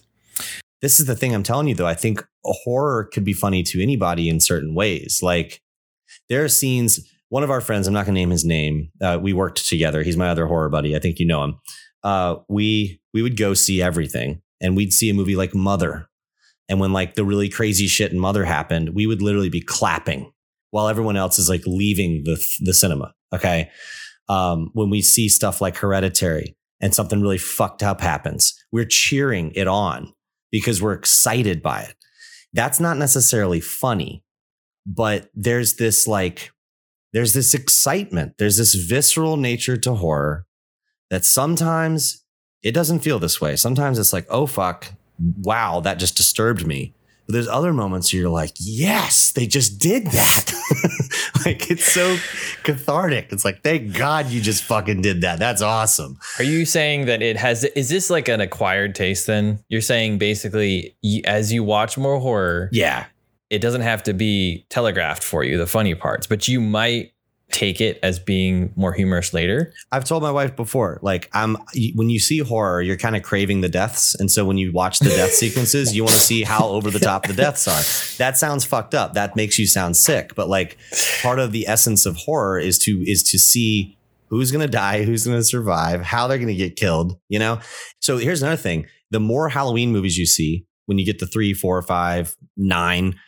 This is the thing I'm telling you though. I think a horror could be funny to anybody in certain ways. Like there are scenes, one of our friends, I'm not gonna name his name. Uh, we worked together. He's my other horror buddy. I think you know him. Uh, we, we would go see everything and we'd see a movie like Mother. And when like the really crazy shit in Mother happened, we would literally be clapping while everyone else is like leaving the the cinema. OK, um, when we see stuff like Hereditary and something really fucked up happens, we're cheering it on because we're excited by it. That's not necessarily funny, but there's this like there's this excitement. There's this visceral nature to horror that sometimes it doesn't feel this way. Sometimes it's like, oh, fuck. Wow, that just disturbed me. But there's other moments where you're like, yes, they just did that. Like, it's so cathartic. It's like, thank God you just fucking did that. That's awesome. Are you saying that it has, is this like an acquired taste then? You're saying basically as you watch more horror, yeah, it doesn't have to be telegraphed for you, the funny parts, but you might take it as being more humorous later. I've told my wife before, like I'm when you see horror, you're kind of craving the deaths. And so when you watch the death sequences, you want to see how over the top the deaths are. That sounds fucked up. That makes you sound sick. But like part of the essence of horror is to is to see who's going to die, who's going to survive, how they're going to get killed, you know? So here's another thing. The more Halloween movies you see, when you get to three, four, five, nine,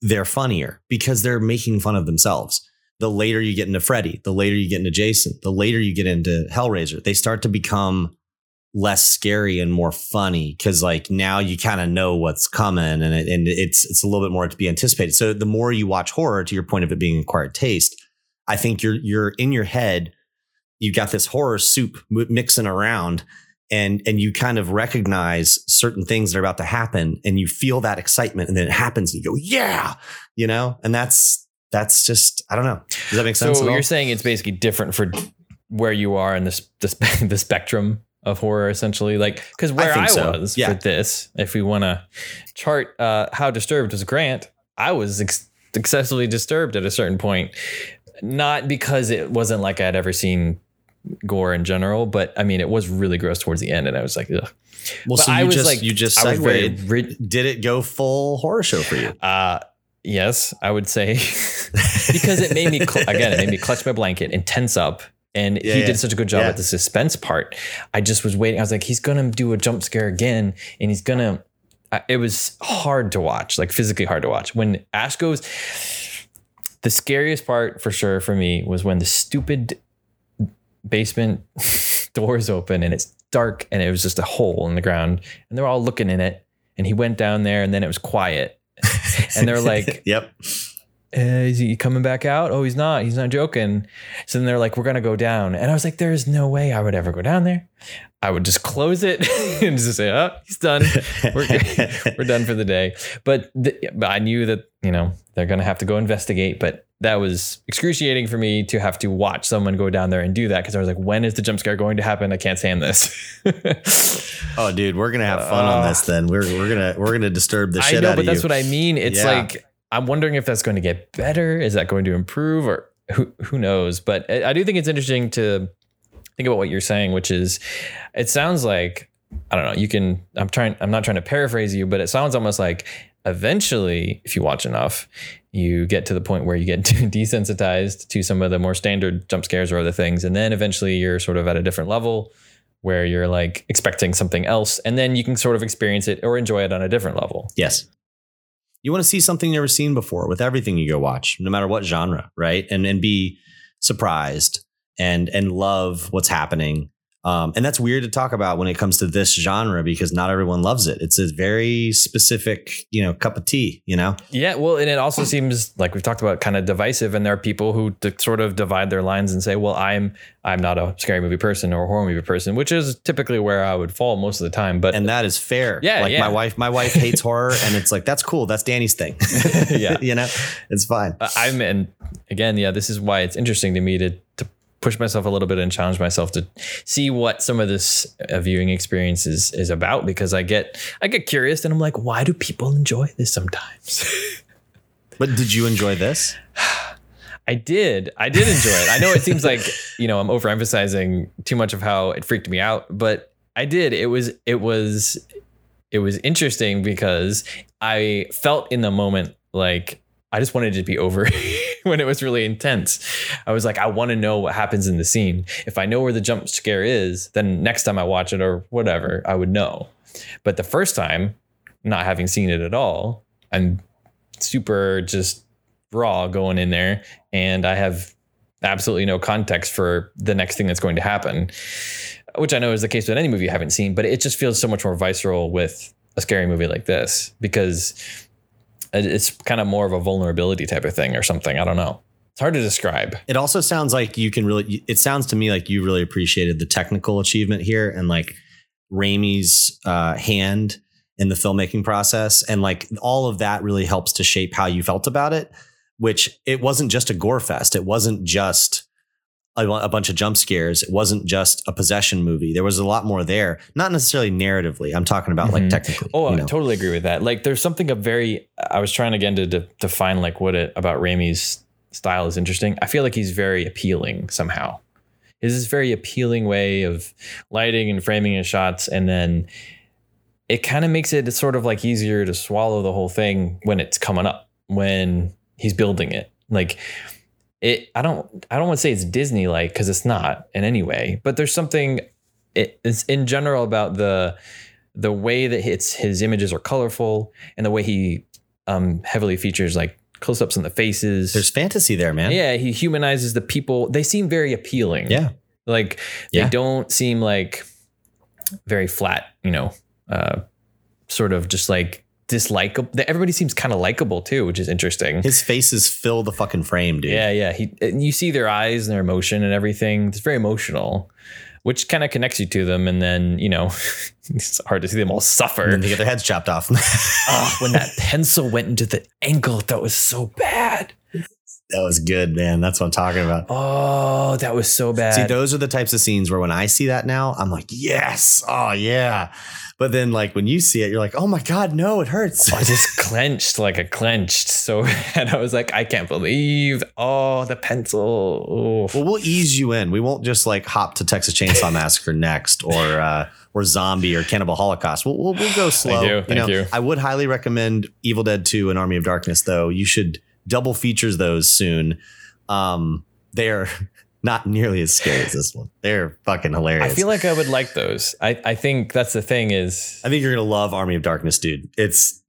they're funnier because they're making fun of themselves. The later you get into Freddy, the later you get into Jason, the later you get into Hellraiser, they start to become less scary and more funny because like now you kind of know what's coming and it, and it's it's a little bit more to be anticipated. So the more you watch horror, to your point of it being acquired taste, I think you're you're in your head. You've got this horror soup mixing around and and you kind of recognize certain things that are about to happen and you feel that excitement and then it happens and you go, yeah, you know, and that's. That's just, I don't know. Does that make sense? So you're saying it's basically different for where you are in this, this the spectrum of horror, essentially. Like, because where I, I so. was yeah. with this, if we want to chart uh, how disturbed was Grant, I was ex- excessively disturbed at a certain point. Not because it wasn't like I'd ever seen gore in general, but I mean, it was really gross towards the end, and I was like, ugh. Well, but so I you was just, like, you just segued. Very, did it go full horror show for you? Uh, Yes, I would say, because it made me, cl- again, it made me clutch my blanket and tense up. And yeah, he did yeah. such a good job yeah. at the suspense part. I just was waiting. I was like, he's going to do a jump scare again. And he's going to, uh, it was hard to watch, like physically hard to watch. When Ash goes, the scariest part for sure for me was when the stupid basement doors open and it's dark and it was just a hole in the ground and they're all looking in it. And he went down there and then it was quiet. And they're like, yep. Uh, is he coming back out? Oh, he's not. He's not joking. So then they're like, we're going to go down. And I was like, there is no way I would ever go down there. I would just close it and just say, oh, he's done. We're, we're done for the day. But, th- but I knew that, you know, they're going to have to go investigate. But that was excruciating for me to have to watch someone go down there and do that because I was like, when is the jump scare going to happen? I can't stand this. Oh, dude, we're gonna have fun uh, on this. Then we're we're gonna we're gonna disturb the I shit know, out of you. I know, but that's what I mean. It's yeah. like I'm wondering if that's going to get better. Is that going to improve, or who who knows? But I do think it's interesting to think about what you're saying, which is, it sounds like I don't know. You can I'm trying I'm not trying to paraphrase you, but it sounds almost like eventually, if you watch enough, you get to the point where you get desensitized to some of the more standard jump scares or other things. And then eventually you're sort of at a different level where you're like expecting something else. And then you can sort of experience it or enjoy it on a different level. Yes. You want to see something you've never seen before with everything you go watch, no matter what genre, right? And and be surprised and and love what's happening. Um, and that's weird to talk about when it comes to this genre, because not everyone loves it. It's a very specific, you know, cup of tea, you know? Yeah. Well, and it also seems like we've talked about kind of divisive, and there are people who d- sort of divide their lines and say, well, I'm, I'm not a scary movie person or a horror movie person, which is typically where I would fall most of the time. But and that is fair. Yeah. Like yeah. my wife, my wife hates horror, and it's like, that's cool. That's Danny's thing. Yeah. You know, it's fine. Uh, I'm, and again, yeah, this is why it's interesting to me to, to push myself a little bit and challenge myself to see what some of this uh, viewing experience is, is about, because I get, I get curious and I'm like, why do people enjoy this sometimes? But did you enjoy this? I did. I did enjoy it. I know it seems like, you know, I'm overemphasizing too much of how it freaked me out, but I did. It was, it was, it was interesting because I felt in the moment, like I just wanted it to be over when it was really intense. I was like, I want to know what happens in the scene. If I know where the jump scare is, then next time I watch it or whatever, I would know. But the first time, not having seen it at all, I'm super just raw going in there, and I have absolutely no context for the next thing that's going to happen, which I know is the case with any movie you haven't seen, but it just feels so much more visceral with a scary movie like this, because it's kind of more of a vulnerability type of thing or something. I don't know. It's hard to describe. It also sounds like you can really, it sounds to me like you really appreciated the technical achievement here, and like Raimi's uh, hand in the filmmaking process. And like all of that really helps to shape how you felt about it, which it wasn't just a gore fest. It wasn't just a, a bunch of jump scares. It wasn't just a possession movie. There was a lot more there, not necessarily narratively. I'm talking about mm-hmm. like technically. Oh, you know. I totally agree with that. Like there's something of very, I was trying again to, to define like what it about Raimi's style is interesting. I feel like he's very appealing somehow. It's this very appealing way of lighting and framing his shots. And then it kind of makes it sort of like easier to swallow the whole thing when it's coming up, when he's building it. Like it, I don't, I don't want to say it's Disney like, cause it's not in any way, but there's something it, it's in general about the, the way that it's, his images are colorful, and the way he um, heavily features like close ups on the faces. There's fantasy there, man. Yeah. He humanizes the people. They seem very appealing. Yeah. Like yeah. they don't seem like very flat, you know, Uh, sort of just like dislikable. Everybody seems kind of likable too, which is interesting. His faces fill the fucking frame, dude. Yeah, yeah. He, you see their eyes and their emotion and everything. It's very emotional, which kind of connects you to them. And then, you know, it's hard to see them all suffer. And then they get their heads chopped off. Oh, when that pencil went into the ankle, that was so bad. That was good, man. That's what I'm talking about. Oh, that was so bad. See, those are the types of scenes where when I see that now, I'm like, yes. Oh, yeah. But then like when you see it, you're like, oh, my God, no, it hurts. Oh, I just clenched like a clenched. So and I was like, I can't believe. Oh, the pencil. Oof. Well, we'll ease you in. We won't just like hop to Texas Chainsaw Massacre next, or uh, or Zombie or Cannibal Holocaust. We'll, we'll, we'll go slow. Thank you. Thank you know, you. I would highly recommend Evil Dead two and Army of Darkness, though. You should double features those soon. Um, they're not nearly as scary as this one. They're fucking hilarious. I feel like I would like those. I, I think that's the thing is, I think you're going to love Army of Darkness, dude. It's,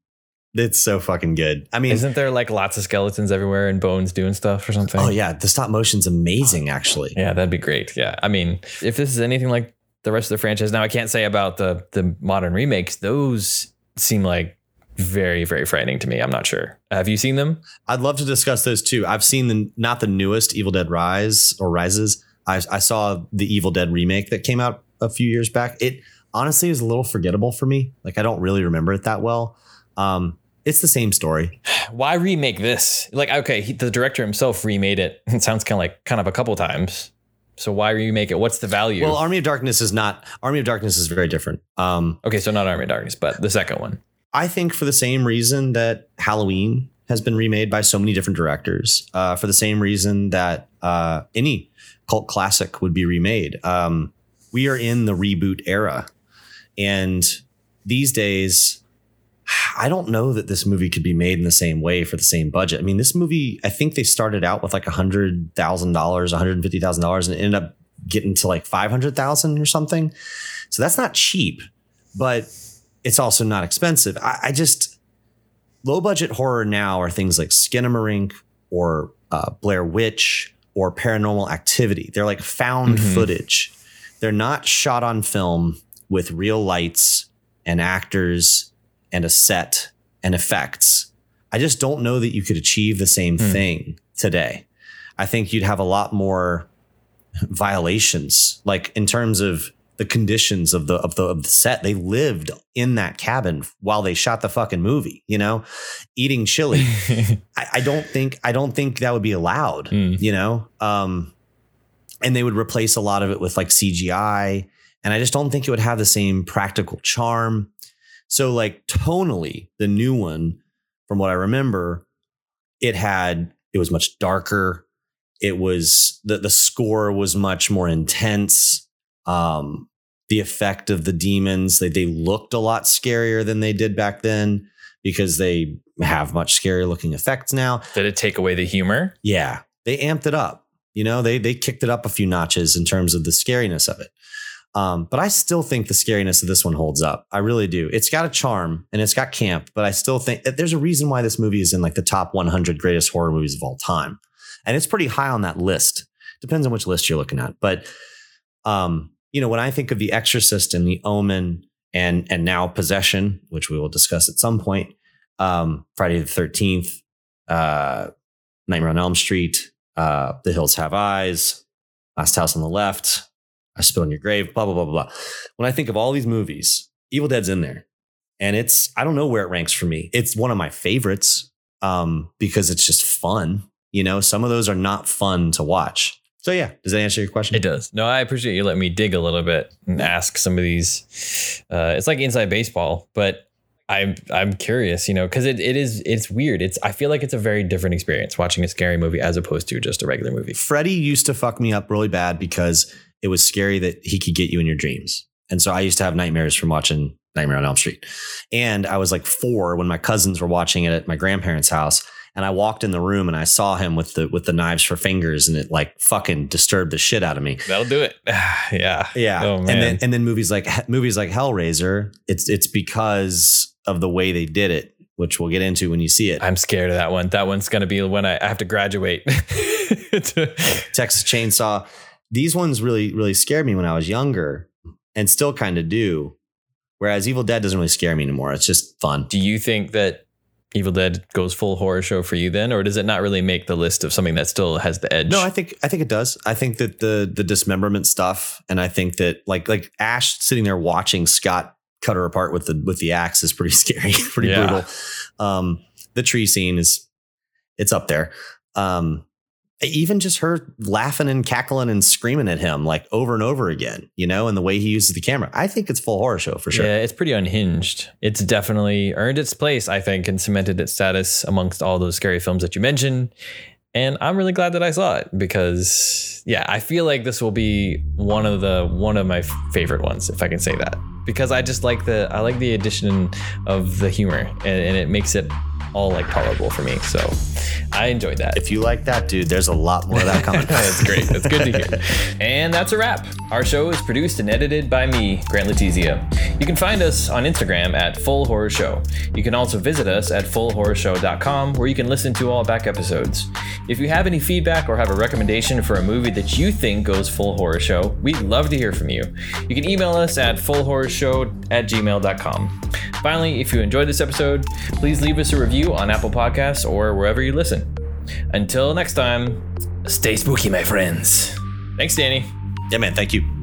it's so fucking good. I mean, isn't there like lots of skeletons everywhere and bones doing stuff or something? Oh yeah. The stop motion's amazing, actually. Yeah, that'd be great. Yeah. I mean, if this is anything like the rest of the franchise, now I can't say about the, the modern remakes, those seem like very, very frightening to me. I'm not sure. Have you seen them? I'd love to discuss those too. I've seen the, not the newest Evil Dead Rise or Rises. I, I saw the Evil Dead remake that came out a few years back. It honestly is a little forgettable for me. Like I don't really remember it that well. Um, it's the same story. Why remake this? Like, okay. He, the director himself remade it. It sounds kind of like kind of a couple times. So why remake it? What's the value? Well, Army of Darkness is not Army of Darkness is very different. Um, okay. So not Army of Darkness, but the second one. I think for the same reason that Halloween has been remade by so many different directors, uh, for the same reason that uh, any cult classic would be remade. Um, we are in the reboot era. And these days, I don't know that this movie could be made in the same way for the same budget. I mean, this movie, I think they started out with like one hundred thousand dollars, one hundred fifty thousand dollars, and it ended up getting to like five hundred thousand dollars or something. So that's not cheap, but it's also not expensive. I, I just low budget horror now are things like Skinamarink or uh, Blair Witch or Paranormal Activity. They're like found mm-hmm. footage. They're not shot on film with real lights and actors and a set and effects. I just don't know that you could achieve the same mm. thing today. I think you'd have a lot more violations, like in terms of the conditions of the, of the, of the set. They lived in that cabin while they shot the fucking movie, you know, eating chili. I, I don't think, I don't think that would be allowed, mm. you know? Um, and they would replace a lot of it with like C G I. And I just don't think it would have the same practical charm. So like tonally, the new one, from what I remember, it had, it was much darker. It was the, the score was much more intense. Um, the effect of the demons, they, they looked a lot scarier than they did back then because they have much scarier looking effects now. Did it take away the humor? Yeah, they amped it up. You know, they, they kicked it up a few notches in terms of the scariness of it. Um, but I still think the scariness of this one holds up. I really do. It's got a charm and it's got camp, but I still think that there's a reason why this movie is in like the top one hundred greatest horror movies of all time. And it's pretty high on that list. Depends on which list you're looking at. But, um, you know, when I think of The Exorcist and The Omen and, and now Possession, which we will discuss at some point, um, Friday the thirteenth, uh, Nightmare on Elm Street, uh, The Hills Have Eyes, Last House on the Left, I Spit on Your Grave, blah, blah, blah, blah, blah. When I think of all these movies, Evil Dead's in there. And it's, I don't know where it ranks for me. It's one of my favorites um, because it's just fun. You know, some of those are not fun to watch. So yeah, does that answer your question? It does. No, I appreciate you letting me dig a little bit and ask some of these. Uh, it's like inside baseball, but I'm I'm curious, you know, because it it is it's weird. It's I feel like it's a very different experience watching a scary movie as opposed to just a regular movie. Freddy used to fuck me up really bad because it was scary that he could get you in your dreams. And so I used to have nightmares from watching Nightmare on Elm Street. And I was like four when my cousins were watching it at my grandparents' house. And I walked in the room and I saw him with the with the knives for fingers, and it like fucking disturbed the shit out of me. That'll do it. Yeah. Yeah. Oh, man. And then and then movies like movies like Hellraiser, it's it's because of the way they did it, which we'll get into when you see it. I'm scared of that one. That one's going to be when I, I have to graduate. Texas Chainsaw. These ones really, really scared me when I was younger and still kind of do. Whereas Evil Dead doesn't really scare me anymore. It's just fun. Do you think that Evil Dead goes full horror show for you then, or does it not really make the list of something that still has the edge? No, I think I think it does. I think that the the dismemberment stuff, and I think that like like Ash sitting there watching Scott cut her apart with the with the axe is pretty scary, pretty yeah. brutal. Um, the tree scene is it's up there. Um, even just her laughing and cackling and screaming at him like over and over again, you know, and the way he uses the camera. I think it's full horror show for sure. Yeah, it's pretty unhinged. It's definitely earned its place, I think, and cemented its status amongst all those scary films that you mentioned. And I'm really glad that I saw it because, yeah, I feel like this will be one of the one of my favorite ones, if I can say that, because I just like the I like the addition of the humor and, and it makes it all like tolerable for me. So I enjoyed that. If you like that, dude, there's a lot more of that coming. That's great. That's good to hear. And that's a wrap. Our show is produced and edited by me, Grant Letizia. You can find us on Instagram at Full Horror Show. You can also visit us at full horror show dot com where you can listen to all back episodes. If you have any feedback or have a recommendation for a movie that you think goes full horror show, we'd love to hear from you. You can email us at full horror show at gmail dot com. Finally, if you enjoyed this episode, please leave us a review on Apple Podcasts or wherever you listen. Until next time, stay spooky, my friends. Thanks, Danny. Yeah, man. Thank you.